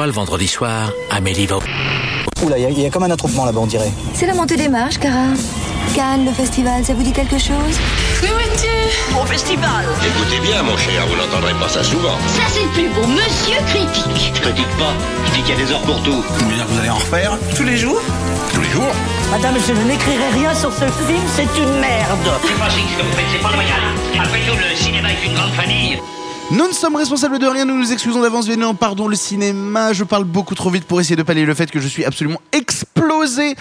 fois le vendredi soir, Amélie va... Oula, il y a comme un attroupement là-bas, on dirait. C'est la montée des marches, Cara. Cannes, le festival, ça vous dit quelque chose? Oui, monsieur. Mon festival. Écoutez bien, mon cher, vous n'entendrez pas ça souvent. Ça, c'est plus pour monsieur critique. Je critique pas, je dis qu'il y a des heures pour tout. Vous allez en refaire? Tous les jours? Tous les jours. Madame, je n'écrirai rien sur ce film, c'est une merde. C'est pas chic ce que vous faites, c'est pas loyal. Après tout, le cinéma est une grande famille. Nous ne sommes responsables de rien, nous nous excusons d'avance, non, pardon, le cinéma, je parle beaucoup trop vite pour essayer de pallier le fait que je suis absolument explosé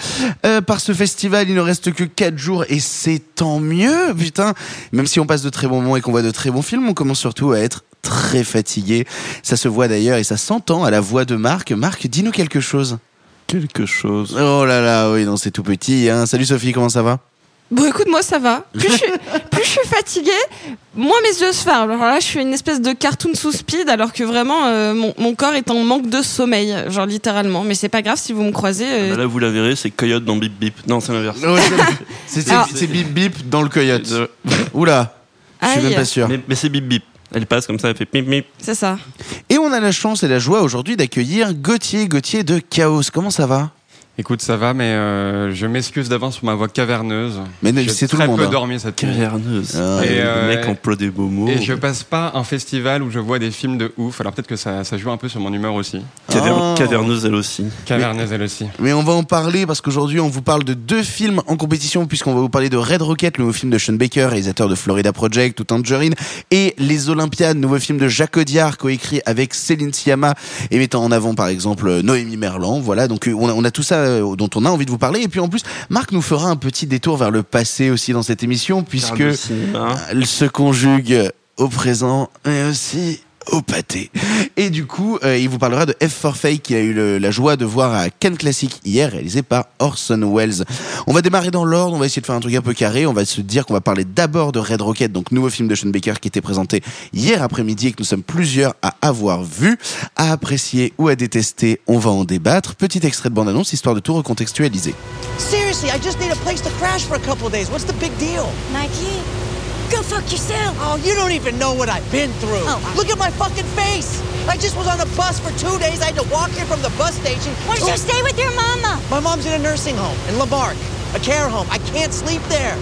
par ce festival, il ne reste que 4 jours et c'est tant mieux, putain, même si on passe de très bons moments et qu'on voit de très bons films, on commence surtout à être très fatigué, ça se voit d'ailleurs et ça s'entend à la voix de Marc. Marc, dis-nous quelque chose. Quelque chose. Oh là là, oui, non, c'est tout petit, hein. Salut Sophie, comment ça va ? Bon, écoute, moi, ça va. Plus je suis fatiguée, moins mes yeux se ferment. Alors là, je suis une espèce de cartoon sous speed, alors que vraiment, mon corps est en manque de sommeil, genre littéralement. Mais c'est pas grave si vous me croisez. Ah bah là, vous la verrez, c'est Coyote dans Bip Bip. Non, c'est l'inverse. Non, c'est Bip Bip dans le Coyote. Oula, je suis même pas sûr. Mais c'est Bip Bip. Elle passe comme ça, elle fait pip pip. C'est ça. Et on a la chance et la joie aujourd'hui d'accueillir Gauthier de Chaos. Comment ça va ? Écoute, ça va, mais je m'excuse d'avance pour ma voix caverneuse. Mais non, c'est tout le monde. J'ai très peu dormi cette caverneuse. Le mec emploie des beaux mots. Et je passe pas un festival où je vois des films de ouf. Alors peut-être que ça joue un peu sur mon humeur aussi. Caverneuse elle aussi. Mais on va en parler parce qu'aujourd'hui on vous parle de 2 films en compétition puisqu'on va vous parler de Red Rocket, le nouveau film de Sean Baker, réalisateur de Florida Project ou Tangerine, et Les Olympiades, nouveau film de Jacques Audiard coécrit avec Céline Sciamma et mettant en avant par exemple Noémie Merlant. Voilà, donc on a tout ça dont on a envie de vous parler. Et puis en plus, Marc nous fera un petit détour vers le passé aussi dans cette émission, puisque elle se conjugue au présent et aussi au pâté. Et du coup, il vous parlera de F for Fake qu'il a eu la joie de voir à Cannes Classiques hier, réalisé par Orson Welles. On va démarrer dans l'ordre, on va essayer de faire un truc un peu carré, on va se dire qu'on va parler d'abord de Red Rocket, donc nouveau film de Sean Baker qui était présenté hier après-midi et que nous sommes plusieurs à avoir vu, à apprécier ou à détester, on va en débattre. Petit extrait de bande-annonce, histoire de tout recontextualiser. Seriously, I just need a place to crash for a couple of days. What's the big deal? Nike? Go fuck yourself. Oh, you don't even know what I've been through. Oh. Look at my fucking face. I just was on a bus for 2 days. I had to walk here from the bus station. Why don't you stay with your mama? My mom's in a nursing home in Lamarck, a care home. I can't sleep there.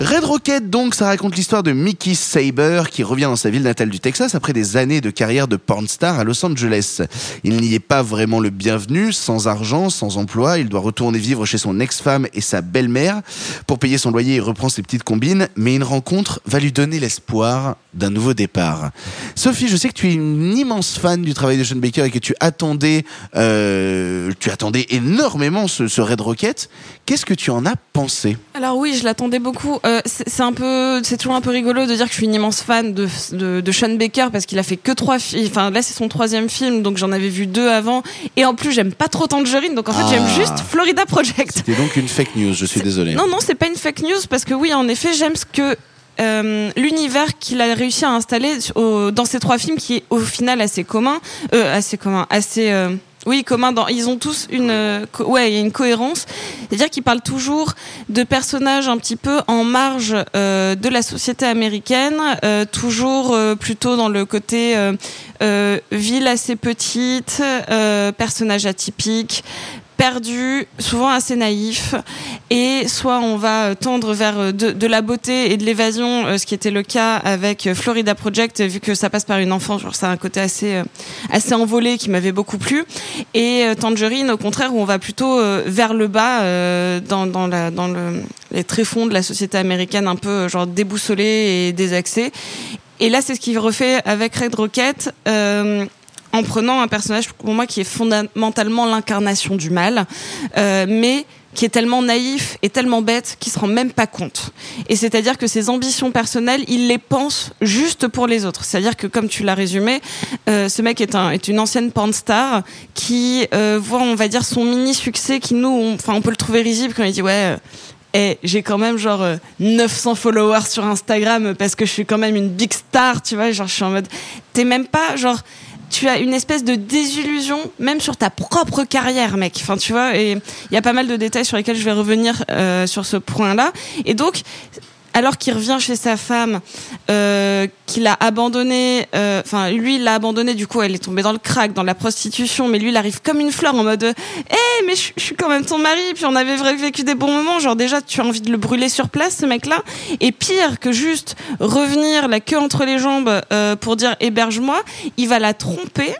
Red Rocket, donc, ça raconte l'histoire de Mickey Saber qui revient dans sa ville natale du Texas après des années de carrière de pornstar à Los Angeles. Il n'y est pas vraiment le bienvenu, sans argent, sans emploi, il doit retourner vivre chez son ex-femme et sa belle-mère. Pour payer son loyer, il reprend ses petites combines, mais une rencontre va lui donner l'espoir d'un nouveau départ. Sophie, je sais que tu es une immense fan du travail de Sean Baker et que tu attendais énormément ce Red Rocket. Qu'est-ce que tu en as pensé ? Alors oui, je l'attendais beaucoup. C'est toujours un peu rigolo de dire que je suis une immense fan de Sean Baker parce qu'il a fait que 3 films. Enfin, là, c'est son 3e film, donc j'en avais vu 2 avant. Et en plus, j'aime pas trop Tangerine, donc en fait, j'aime juste Florida Project. C'était donc une fake news, je suis désolée. Non, c'est pas une fake news parce que oui, en effet, j'aime ce que l'univers qu'il a réussi à installer dans ces 3 films, qui est au final assez commun. Oui, commun. Ils ont tous il y a une cohérence. C'est-à-dire qu'ils parlent toujours de personnages un petit peu en marge de la société américaine, toujours plutôt dans le côté ville assez petite, personnages atypiques, perdus, souvent assez naïfs. Et soit on va tendre vers de la beauté et de l'évasion, ce qui était le cas avec Florida Project, vu que ça passe par une enfant, genre ça a un côté assez envolé qui m'avait beaucoup plu. Et Tangerine, au contraire, où on va plutôt vers le bas, dans les tréfonds de la société américaine, un peu genre déboussolée et désaxée. Et là, c'est ce qu'il refait avec Red Rocket. En prenant un personnage pour moi qui est fondamentalement l'incarnation du mal, mais qui est tellement naïf et tellement bête qu'il se rend même pas compte. Et c'est-à-dire que ses ambitions personnelles, il les pense juste pour les autres. C'est-à-dire que, comme tu l'as résumé, ce mec est une ancienne pornstar qui voit, on va dire, son mini-succès qui nous... Enfin, on peut le trouver risible quand il dit « ouais... » Et j'ai quand même genre 900 followers sur Instagram parce que je suis quand même une big star, tu vois, genre je suis en mode... T'es même pas genre... Tu as une espèce de désillusion, même sur ta propre carrière, mec. Enfin, tu vois, et il y a pas mal de détails sur lesquels je vais revenir sur ce point-là. Et donc, alors qu'il revient chez sa femme, qu'il a abandonné, lui il l'a abandonné, du coup elle est tombée dans le crack, dans la prostitution, mais lui il arrive comme une fleur en mode hey, mais je suis quand même ton mari, puis on avait vécu des bons moments, genre déjà tu as envie de le brûler sur place ce mec là, et pire que juste revenir la queue entre les jambes pour dire héberge-moi, il va la tromper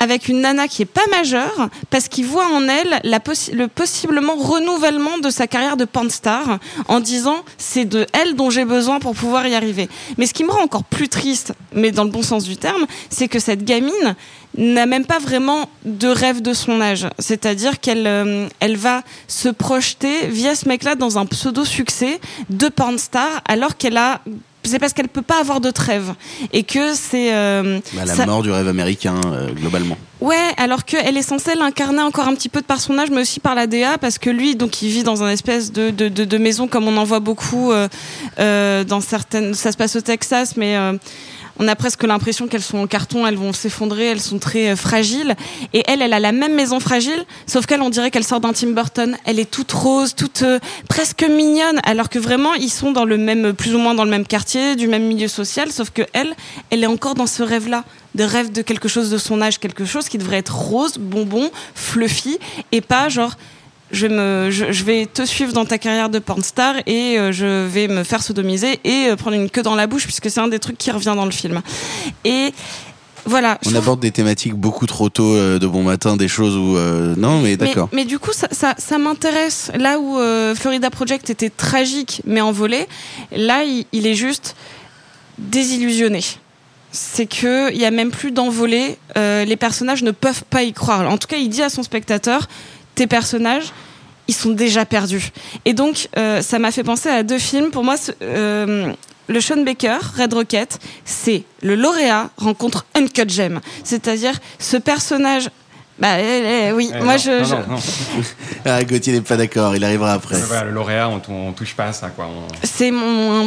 avec une nana qui est pas majeure parce qu'il voit en elle le possiblement renouvellement de sa carrière de pornstar en disant c'est de elle dont j'ai besoin pour pouvoir y arriver. Mais ce qui me rend encore plus triste, mais dans le bon sens du terme, c'est que cette gamine n'a même pas vraiment de rêve de son âge. C'est-à-dire qu'elle elle va se projeter via ce mec-là dans un pseudo-succès de pornstar alors qu'elle a... C'est parce qu'elle peut pas avoir d'autres rêves et que c'est mort du rêve américain globalement. Ouais, alors qu'elle est censée l'incarner encore un petit peu de par son âge, mais aussi par la DA, parce que lui, donc, il vit dans une espèce de maison comme on en voit beaucoup dans certaines. Ça se passe au Texas, mais on a presque l'impression qu'elles sont en carton, elles vont s'effondrer, elles sont très fragiles. Et elle a la même maison fragile, sauf qu'elle, on dirait qu'elle sort d'un Tim Burton. Elle est toute rose, toute presque mignonne, alors que vraiment, ils sont dans le même, plus ou moins dans le même quartier, du même milieu social, sauf que elle est encore dans ce rêve-là, de rêve de quelque chose de son âge, quelque chose qui devrait être rose, bonbon, fluffy, et pas genre... Je vais te suivre dans ta carrière de pornstar et je vais me faire sodomiser et prendre une queue dans la bouche, puisque c'est un des trucs qui revient dans le film. Et voilà. On aborde des thématiques beaucoup trop tôt de bon matin, des choses où non, mais d'accord. Mais du coup, ça m'intéresse. Là où Florida Project était tragique mais envolé, là il est juste désillusionné. C'est que il y a même plus d'envolée. Les personnages ne peuvent pas y croire. En tout cas, il dit à son spectateur. Tes personnages, ils sont déjà perdus. Et donc, ça m'a fait penser à deux films. Pour moi, le Sean Baker, Red Rocket, c'est le lauréat rencontre Uncut Gems. C'est-à-dire, ce personnage... Bah, oui, moi non, je... Non. Ah, Gauthier n'est pas d'accord, il arrivera après. Voilà, le lauréat, on touche pas à ça, quoi. C'est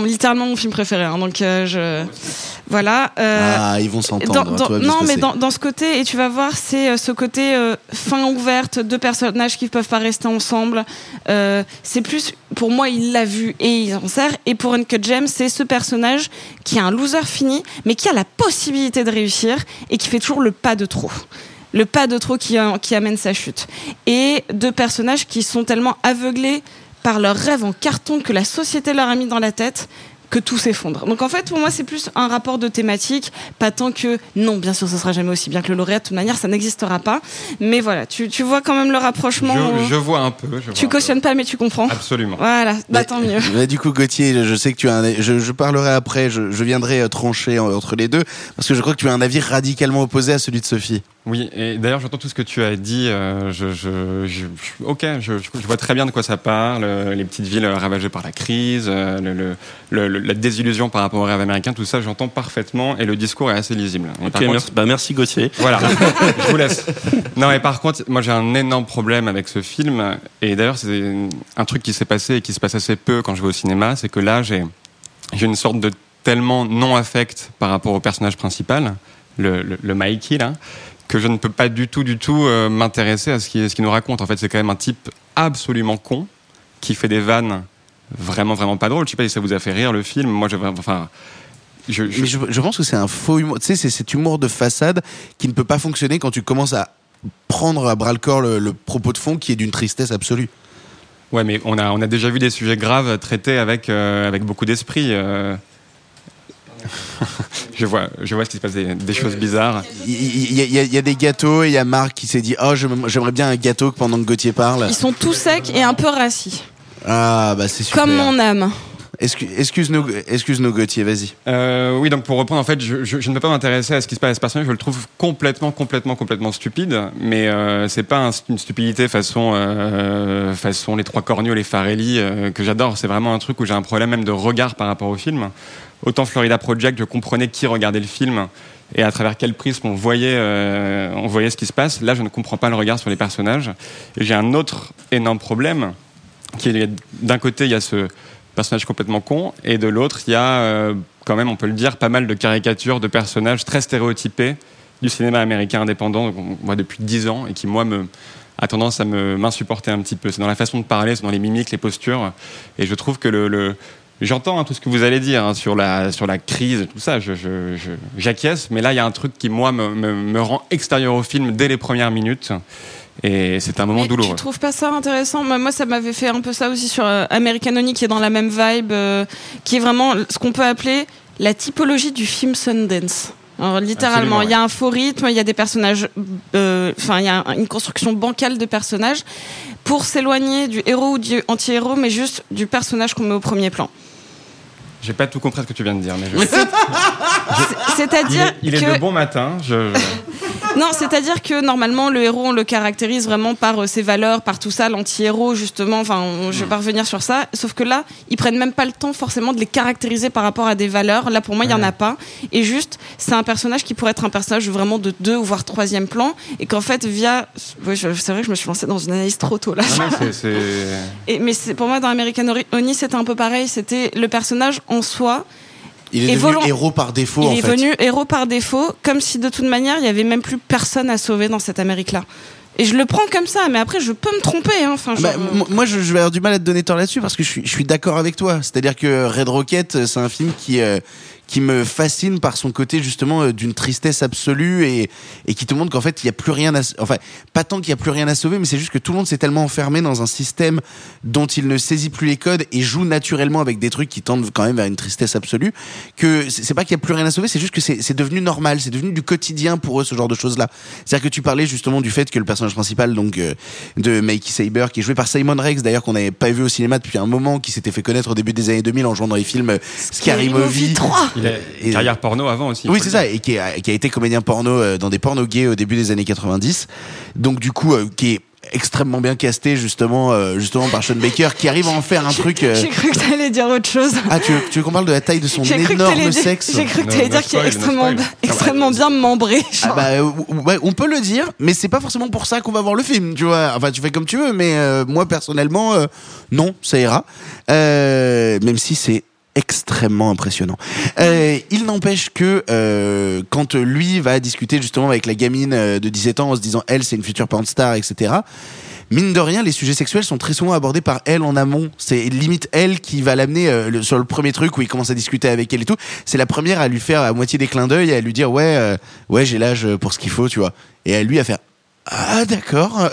littéralement mon film préféré, hein, donc je... Voilà. Ah, ils vont s'entendre. Non, mais dans ce côté, et tu vas voir, c'est ce côté fin ouverte, deux personnages qui peuvent pas rester ensemble. C'est plus... Pour moi, il l'a vu et il s'en sert. Et pour Uncut Gems, c'est ce personnage qui est un loser fini, mais qui a la possibilité de réussir et qui fait toujours le pas de trop. Le pas de trop qui amène sa chute. Et deux personnages qui sont tellement aveuglés par leurs rêves en carton que la société leur a mis dans la tête que tout s'effondre. Donc en fait, pour moi, c'est plus un rapport de thématique, pas tant que... Non, bien sûr, ça sera jamais aussi bien que le lauréat, de toute manière, ça n'existera pas. Mais voilà, tu vois quand même le rapprochement. Je vois un peu. Tu cautionnes pas, mais tu comprends. Absolument. Voilà, bah tant mieux. Bah, du coup, Gauthier, je sais que tu as un... Je parlerai après, je viendrai trancher entre les deux, parce que je crois que tu as un avis radicalement opposé à celui de Sophie. Oui, et d'ailleurs, j'entends tout ce que tu as dit. Je vois très bien de quoi ça parle. Les petites villes ravagées par la crise, la désillusion par rapport au rêve américain, tout ça, j'entends parfaitement. Et le discours est assez lisible. Ok, merci Gauthier. Voilà, je vous laisse. Non, mais par contre, moi, j'ai un énorme problème avec ce film. Et d'ailleurs, c'est un truc qui s'est passé et qui se passe assez peu quand je vais au cinéma. C'est que là, j'ai une sorte de tellement non-affect par rapport au personnage principal, le Mikey, là, que je ne peux pas du tout m'intéresser à ce qu'il nous raconte. En fait, c'est quand même un type absolument con qui fait des vannes vraiment, vraiment pas drôles. Je sais pas si ça vous a fait rire, le film. Moi, je pense que c'est un faux humour. Tu sais, c'est cet humour de façade qui ne peut pas fonctionner quand tu commences à prendre à bras-le-corps le propos de fond qui est d'une tristesse absolue. Ouais, mais on a déjà vu des sujets graves traités avec beaucoup d'esprit. Je vois ce qui se passe, des choses bizarres. Il y a des gâteaux et il y a Marc qui s'est dit « Oh, j'aimerais bien un gâteau pendant que Gauthier parle. » Ils sont tout secs et un peu rassis. Ah, bah c'est super. Comme mon âme. Excuse-nous Gauthier, vas-y. Oui, donc pour reprendre, en fait, je ne peux pas m'intéresser à ce qui se passe à ce personnage. Je le trouve complètement stupide. Mais c'est pas une stupidité façon les trois corneaux, les Farelli que j'adore. C'est vraiment un truc où j'ai un problème même de regard par rapport au film. Autant Florida Project, je comprenais qui regardait le film et à travers quel prisme on voyait ce qui se passe. Là, je ne comprends pas le regard sur les personnages. Et j'ai un autre énorme problème qui est, d'un côté, il y a ce personnage complètement con, et de l'autre, il y a quand même, on peut le dire, pas mal de caricatures de personnages très stéréotypés du cinéma américain indépendant qu'on voit depuis 10 ans et qui, moi, a tendance à m'insupporter un petit peu. C'est dans la façon de parler, c'est dans les mimiques, les postures. Et je trouve que le J'entends hein, tout ce que vous allez dire hein, sur la crise, tout ça, j'acquiesce, mais là il y a un truc qui moi me rend extérieur au film dès les premières minutes. Et c'est un moment douloureux. Tu trouves pas ça intéressant ? Moi, ça m'avait fait un peu ça aussi sur American Honey, qui est dans la même vibe, qui est vraiment ce qu'on peut appeler la typologie du film Sundance. Alors, littéralement, il y a un faux rythme, il y a des personnages, il y a une construction bancale de personnages pour s'éloigner du héros ou du anti-héros, mais juste du personnage qu'on met au premier plan. J'ai pas tout compris ce que tu viens de dire, mais c'est-à-dire il est de bon matin. Non, c'est-à-dire que normalement le héros on le caractérise vraiment par ses valeurs, par tout ça, l'anti-héros justement. Enfin, je vais pas revenir sur ça. Sauf que là, ils prennent même pas le temps forcément de les caractériser par rapport à des valeurs. Là, pour moi, il y en a pas. Et juste, c'est un personnage qui pourrait être un personnage vraiment de 2 voire 3e plan, et qu'en fait via, oui, c'est vrai que je me suis lancée dans une analyse trop tôt là. Mais pour moi dans American Honey, c'était un peu pareil. C'était le personnage en soi. Il est devenu héros par défaut, en fait. Il est devenu héros par défaut, comme si de toute manière, il n'y avait même plus personne à sauver dans cette Amérique-là. Et je le prends comme ça, mais après, je peux me tromper. Hein. Enfin, moi, je vais avoir du mal à te donner tort là-dessus, parce que je suis d'accord avec toi. C'est-à-dire que Red Rocket, c'est un film qui me fascine par son côté, justement, d'une tristesse absolue et qui te montre qu'en fait, il n'y a plus rien à... Enfin, pas tant qu'il n'y a plus rien à sauver, mais c'est juste que tout le monde s'est tellement enfermé dans un système dont il ne saisit plus les codes et joue naturellement avec des trucs qui tendent quand même vers une tristesse absolue, que c'est pas qu'il n'y a plus rien à sauver, c'est juste que c'est devenu normal, c'est devenu du quotidien pour eux, ce genre de choses-là. C'est-à-dire que tu parlais justement du fait que le personnage principal, donc, de Mikey Saber, qui est joué par Simon Rex, d'ailleurs, qu'on n'avait pas vu au cinéma depuis un moment, qui s'était fait connaître au début des années 2000 en jouant dans les films Scary Movie 3. Il a carrière porno avant aussi. Oui, c'est ça, et qui a été comédien porno dans des pornos gays au début des années 90. Donc du coup, qui est extrêmement bien casté justement par Sean Baker, qui arrive à en faire un truc. J'ai cru que t'allais dire autre chose. Ah, tu veux qu'on parle de la taille de son énorme sexe ? J'ai cru que t'allais dire qu'il est extrêmement bien membré. Ah bah, ouais, on peut le dire, mais c'est pas forcément pour ça qu'on va voir le film, tu vois. Enfin, tu fais comme tu veux, mais moi personnellement, non, ça ira. Même si c'est extrêmement impressionnant. Il n'empêche que quand lui va discuter justement avec la gamine de 17 ans en se disant elle c'est une future porn star, etc. Mine de rien, les sujets sexuels sont très souvent abordés par elle en amont. C'est limite elle qui va l'amener sur le premier truc où il commence à discuter avec elle et tout. C'est la première à lui faire à moitié des clins d'œil et à lui dire ouais j'ai l'âge pour ce qu'il faut, tu vois. Et à lui à faire ah d'accord,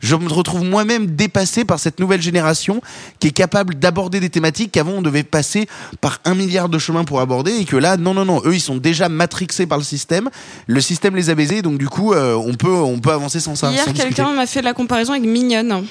je me retrouve moi-même dépassé par cette nouvelle génération qui est capable d'aborder des thématiques qu'avant on devait passer par 1 milliard de chemins pour aborder et que là non, eux ils sont déjà matrixés par le système les a baisés, donc du coup on peut avancer sans ça. Hier quelqu'un m'a fait la comparaison avec Mignonne.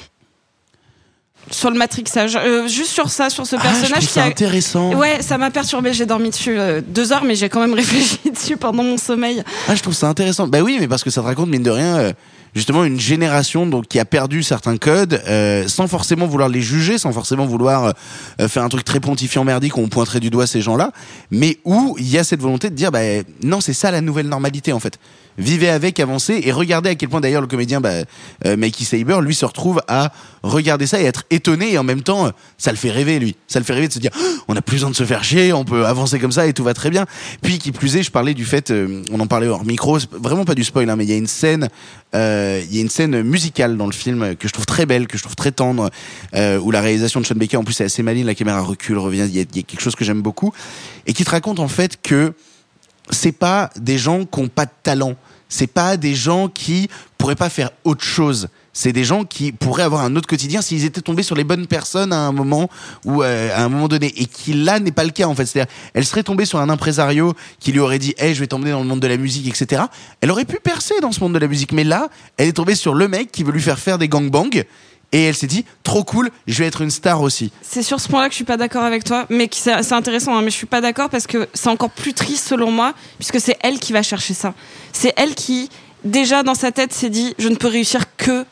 Sur le matrixage, juste sur ça, sur ce personnage qui est intéressant. Ouais, ça m'a perturbé. J'ai dormi dessus 2 heures, mais j'ai quand même réfléchi dessus pendant mon sommeil. Ah, je trouve ça intéressant. Bah oui, mais parce que ça te raconte mine de rien, justement une génération donc qui a perdu certains codes, sans forcément vouloir les juger, sans forcément vouloir faire un truc très pontifiant merdique où on pointerait du doigt ces gens-là, mais où il y a cette volonté de dire bah non, c'est ça la nouvelle normalité en fait. Vivez avec, avancez et regardez à quel point d'ailleurs le comédien Mikey Saber lui se retrouve à regarder ça et être étonné et en même temps ça le fait rêver lui, ça le fait rêver de se dire oh, on a plus besoin de se faire chier, on peut avancer comme ça et tout va très bien. Puis qui plus est, je parlais du fait, on en parlait hors micro, c'est vraiment pas du spoil hein, mais il y a une scène musicale dans le film que je trouve très belle, que je trouve très tendre, où la réalisation de Sean Baker en plus est assez maligne, la caméra recule, revient, il y a quelque chose que j'aime beaucoup et qui te raconte en fait que c'est pas des gens qui ont pas de talent, c'est pas des gens qui pourraient pas faire autre chose, c'est des gens qui pourraient avoir un autre quotidien s'ils étaient tombés sur les bonnes personnes à un moment ou à un moment donné, et qui là n'est pas le cas en fait. C'est-à-dire, elle serait tombée sur un impresario qui lui aurait dit hey, je vais t'emmener dans le monde de la musique, etc. Elle aurait pu percer dans ce monde de la musique, mais là elle est tombée sur le mec qui veut lui faire des gangbangs. Et elle s'est dit, trop cool, je vais être une star aussi. C'est sur ce point-là que je suis pas d'accord avec toi, mais c'est intéressant, hein, mais je suis pas d'accord parce que c'est encore plus triste selon moi, puisque c'est elle qui va chercher ça. C'est elle qui, déjà dans sa tête, s'est dit, je ne peux réussir que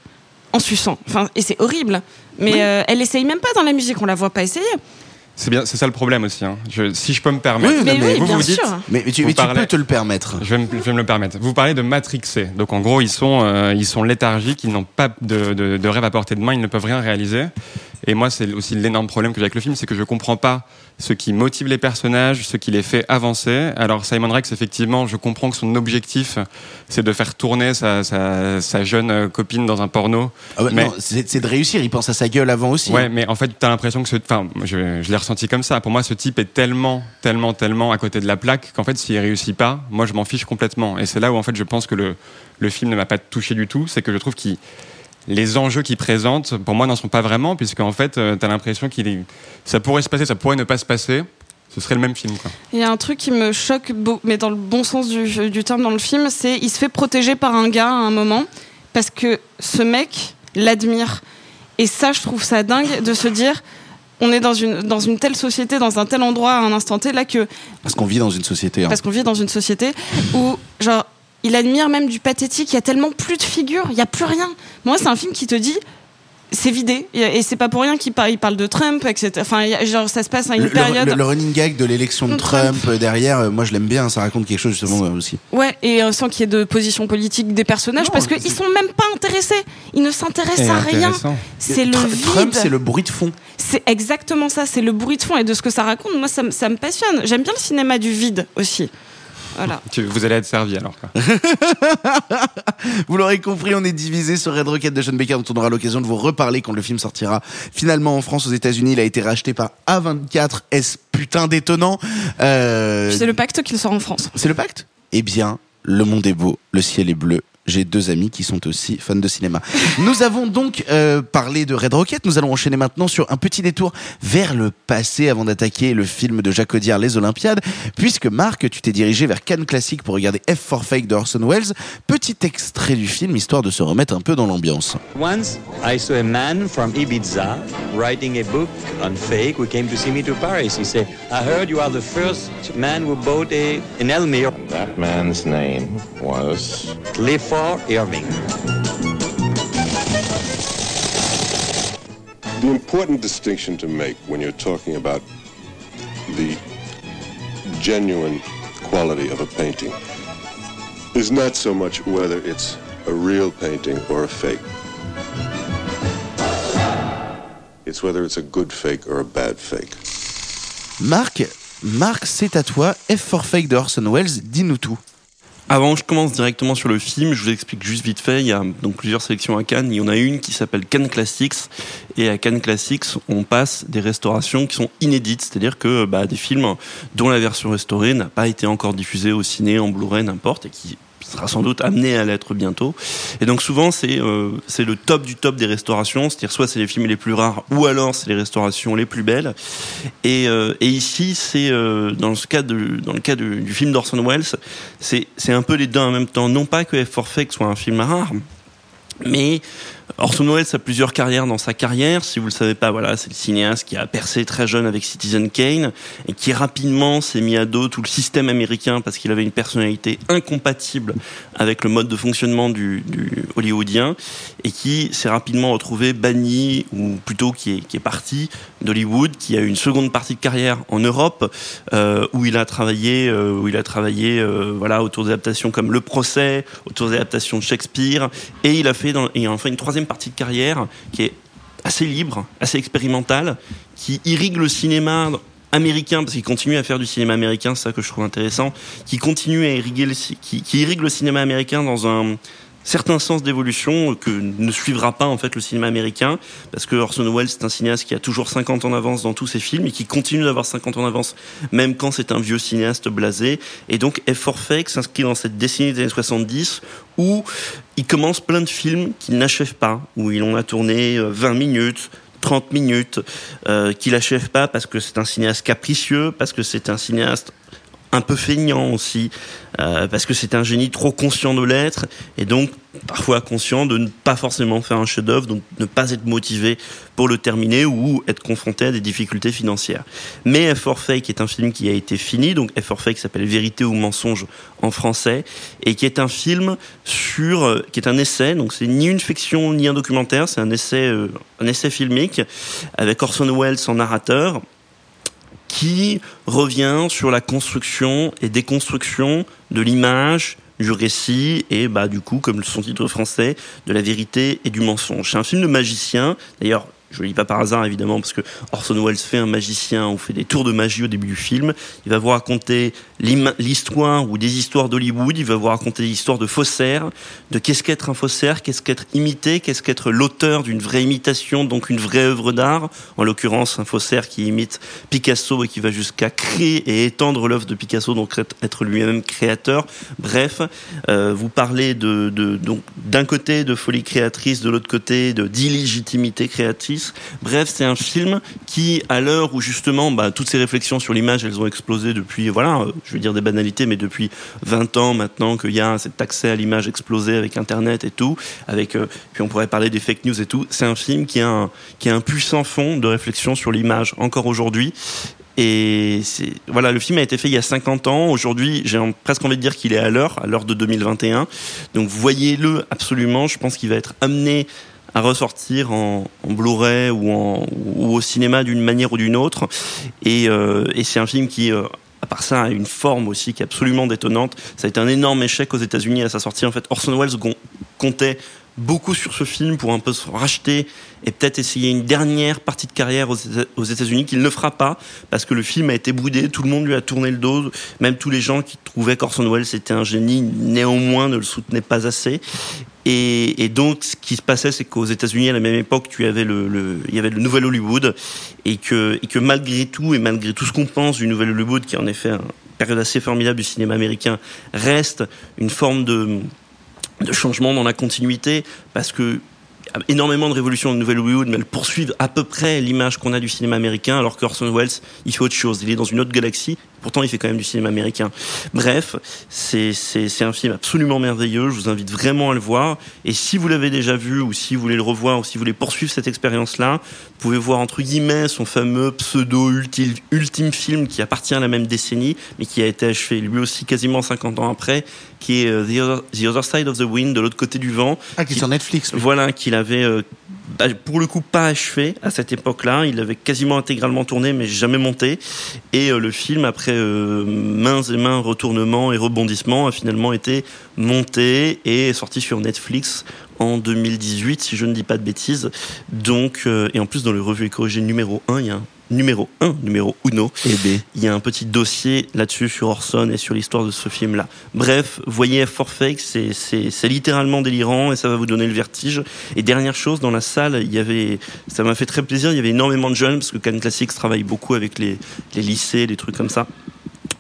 en suçant. Enfin, et c'est horrible, mais oui. Elle essaye même pas dans la musique, on la voit pas essayer. C'est bien, c'est ça le problème aussi. Hein. Si je peux me permettre, oui, mais vous dites, mais tu peux te le permettre. Je vais me le permettre. Vous parlez de matrixés. Donc en gros, ils sont léthargiques, ils n'ont pas de rêve à portée de main, ils ne peuvent rien réaliser. Et moi, c'est aussi l'énorme problème que j'ai avec le film, c'est que je comprends pas ce qui motive les personnages, ce qui les fait avancer. Alors Simon Rex, effectivement, je comprends que son objectif, c'est de faire tourner sa jeune copine dans un porno. Ah bah, mais non, c'est de réussir, il pense à sa gueule avant aussi. Ouais, mais en fait, t'as l'impression que je l'ai ressenti comme ça. Pour moi, ce type est tellement à côté de la plaque qu'en fait, s'il réussit pas, moi, je m'en fiche complètement. Et c'est là où, en fait, je pense que le film ne m'a pas touché du tout, c'est que je trouve qu'il... Les enjeux qu'il présente, pour moi, n'en sont pas vraiment, puisqu'en fait, t'as l'impression ça pourrait se passer, ça pourrait ne pas se passer. Ce serait le même film, quoi. Il y a un truc qui me choque, mais dans le bon sens du terme dans le film, c'est il se fait protéger par un gars à un moment, parce que ce mec l'admire. Et ça, je trouve ça dingue de se dire... On est dans une telle société, dans un tel endroit à un instant T, là que... Parce qu'on vit dans une société. Hein. Parce qu'on vit dans une société où, genre... Il admire même du pathétique, il y a tellement plus de figures, il n'y a plus rien. Moi, c'est un film qui te dit, c'est vidé. Et c'est pas pour rien qu'il parle de Trump, etc. Enfin, genre, ça se passe à une période... Le running gag de l'élection de Trump derrière, moi je l'aime bien, ça raconte quelque chose justement aussi. Ouais, et sans qu'il y ait de position politique des personnages, non, parce qu'ils sont même pas intéressés. Ils ne s'intéressent à rien. C'est le vide. Trump, c'est le bruit de fond. C'est exactement ça, c'est le bruit de fond. Et de ce que ça raconte, moi, ça me passionne. J'aime bien le cinéma du vide aussi. Voilà. Vous allez être servi alors, quoi. Vous l'aurez compris, on est divisé sur Red Rocket de Sean Baker, dont on aura l'occasion de vous reparler quand le film sortira finalement en France, aux États-Unis. Il a été racheté par A24. Est-ce putain d'étonnant? C'est le pacte qu'il sort en France. C'est le pacte? Eh bien, le monde est beau, le ciel est bleu. J'ai deux amis qui sont aussi fans de cinéma. Nous avons donc parlé de Red Rocket. Nous allons enchaîner maintenant sur un petit détour vers le passé avant d'attaquer le film de Jacques Audiard, Les Olympiades. Puisque Marc, tu t'es dirigé vers Cannes Classiques pour regarder F for Fake de Orson Welles. Petit extrait du film, histoire de se remettre un peu dans l'ambiance. Once, I saw a man from Ibiza writing a book on fake who came to see me to Paris. He said, I heard you are the first man who bought an Elmir. That man's name was Cliff Irving. The important distinction to make when you're talking about the genuine quality of a painting is not so much whether it's a real painting or a fake. It's whether it's a good fake or a bad fake. Marc, c'est à toi. F for Fake de Orson Welles, dis-nous tout. Avant que je commence directement sur le film, je vous explique juste vite fait, il y a donc plusieurs sélections à Cannes, il y en a une qui s'appelle Cannes Classics, et à Cannes Classics, on passe des restaurations qui sont inédites, c'est-à-dire que des films dont la version restaurée n'a pas été encore diffusée au ciné, en Blu-ray, n'importe, et qui sera sans doute amené à l'être bientôt. Et donc souvent, c'est le top du top des restaurations, c'est-à-dire soit c'est les films les plus rares, ou alors c'est les restaurations les plus belles. Et ici, c'est dans le cas du film d'Orson Welles, c'est un peu les deux en même temps. Non pas que F for Fake soit un film rare, mais Orson Welles a plusieurs carrières dans sa carrière. Si vous le savez pas, voilà, c'est le cinéaste qui a percé très jeune avec Citizen Kane et qui rapidement s'est mis à dos tout le système américain parce qu'il avait une personnalité incompatible avec le mode de fonctionnement du hollywoodien et qui s'est rapidement retrouvé banni ou plutôt qui est parti d'Hollywood, qui a eu une seconde partie de carrière en Europe où il a travaillé voilà autour d'adaptations comme Le Procès, autour d'adaptations de Shakespeare et il a fait une troisième partie de carrière qui est assez libre, assez expérimentale, qui irrigue le cinéma américain, parce qu'il continue à faire du cinéma américain, c'est ça que je trouve intéressant, qui irrigue le cinéma américain dans un certain sens d'évolution que ne suivra pas en fait le cinéma américain, parce que Orson Welles c'est un cinéaste qui a toujours 50 ans d'avance dans tous ses films et qui continue d'avoir 50 ans d'avance même quand c'est un vieux cinéaste blasé. Et donc F for Fake s'inscrit dans cette décennie des années 70 où il commence plein de films qu'il n'achève pas, où il en a tourné 20 minutes 30 minutes qu'il n'achève pas parce que c'est un cinéaste capricieux, parce que c'est un cinéaste un peu feignant aussi, parce que c'est un génie trop conscient de l'être, et donc parfois conscient de ne pas forcément faire un chef-d'œuvre, donc ne pas être motivé pour le terminer ou être confronté à des difficultés financières. Mais F for Fake est un film qui a été fini, donc F for Fake s'appelle Vérité ou mensonge en français, et qui est un film qui est un essai, donc c'est ni une fiction ni un documentaire, c'est un essai filmique avec Orson Welles en narrateur, qui revient sur la construction et déconstruction de l'image, du récit et du coup, comme son titre français, de la vérité et du mensonge. C'est un film de magicien, d'ailleurs Je le lis pas par hasard, évidemment, parce que Orson Welles fait un magicien, on fait des tours de magie au début du film. Il va vous raconter l'histoire ou des histoires d'Hollywood. Il va vous raconter des histoires de faussaires, de qu'est-ce qu'être un faussaire, qu'est-ce qu'être imité, qu'est-ce qu'être l'auteur d'une vraie imitation, donc une vraie œuvre d'art. En l'occurrence, un faussaire qui imite Picasso et qui va jusqu'à créer et étendre l'œuvre de Picasso, donc être lui-même créateur. Bref, vous parlez donc, d'un côté de folie créatrice, de l'autre côté d'illégitimité créatrice. Bref, c'est un film qui, à l'heure où justement toutes ces réflexions sur l'image, elles ont explosé depuis, je vais dire des banalités, mais depuis 20 ans maintenant qu'il y a cet accès à l'image explosé avec Internet et tout, puis on pourrait parler des fake news et tout, c'est un film qui a un puissant fond de réflexion sur l'image encore aujourd'hui. Et le film a été fait il y a 50 ans. Aujourd'hui, j'ai presque envie de dire qu'il est à l'heure de 2021. Donc voyez-le absolument, je pense qu'il va être amené à ressortir en Blu-ray ou au cinéma d'une manière ou d'une autre. Et c'est un film qui, à part ça, a une forme aussi qui est absolument détonnante. Ça a été un énorme échec aux États-Unis à sa sortie. En fait, Orson Welles comptait beaucoup sur ce film pour un peu se racheter et peut-être essayer une dernière partie de carrière aux États-Unis qu'il ne fera pas, parce que le film a été boudé, tout le monde lui a tourné le dos, même tous les gens qui trouvaient qu'Orson Welles était un génie, néanmoins ne le soutenaient pas assez. Et donc, ce qui se passait, c'est qu'aux États-Unis, à la même époque, il y avait le nouvel Hollywood, et que malgré tout ce qu'on pense du nouvel Hollywood, qui est en effet une période assez formidable du cinéma américain, reste une forme de changement dans la continuité, parce que énormément de révolutions de Nouvelle Hollywood, mais elles poursuivent à peu près l'image qu'on a du cinéma américain, alors que Orson Welles, il fait autre chose, il est dans une autre galaxie, pourtant il fait quand même du cinéma américain. Bref, c'est un film absolument merveilleux, je vous invite vraiment à le voir, et si vous l'avez déjà vu, ou si vous voulez le revoir, ou si vous voulez poursuivre cette expérience-là, vous pouvez voir entre guillemets son fameux pseudo-ultime film qui appartient à la même décennie, mais qui a été achevé lui aussi quasiment 50 ans après, qui est The Other Side of the Wind, de l'autre côté du vent. Ah, qui est sur Netflix. Voilà, qu'il avait pour le coup pas achevé à cette époque-là. Il l'avait quasiment intégralement tourné, mais jamais monté. Et le film, après maints et maints retournements et rebondissements, a finalement été monté et est sorti sur Netflix en 2018, si je ne dis pas de bêtises. Donc, et en plus, dans le Revue et Corrigé numéro 1, il y a un numéro 1, et B. Il y a un petit dossier là-dessus sur Orson et sur l'histoire de ce film-là. Bref, voyez F for Fake, c'est littéralement délirant et ça va vous donner le vertige. Et dernière chose, dans la salle, ça m'a fait très plaisir, il y avait énormément de jeunes, parce que Cannes Classiques travaille beaucoup avec les lycées, les trucs comme ça.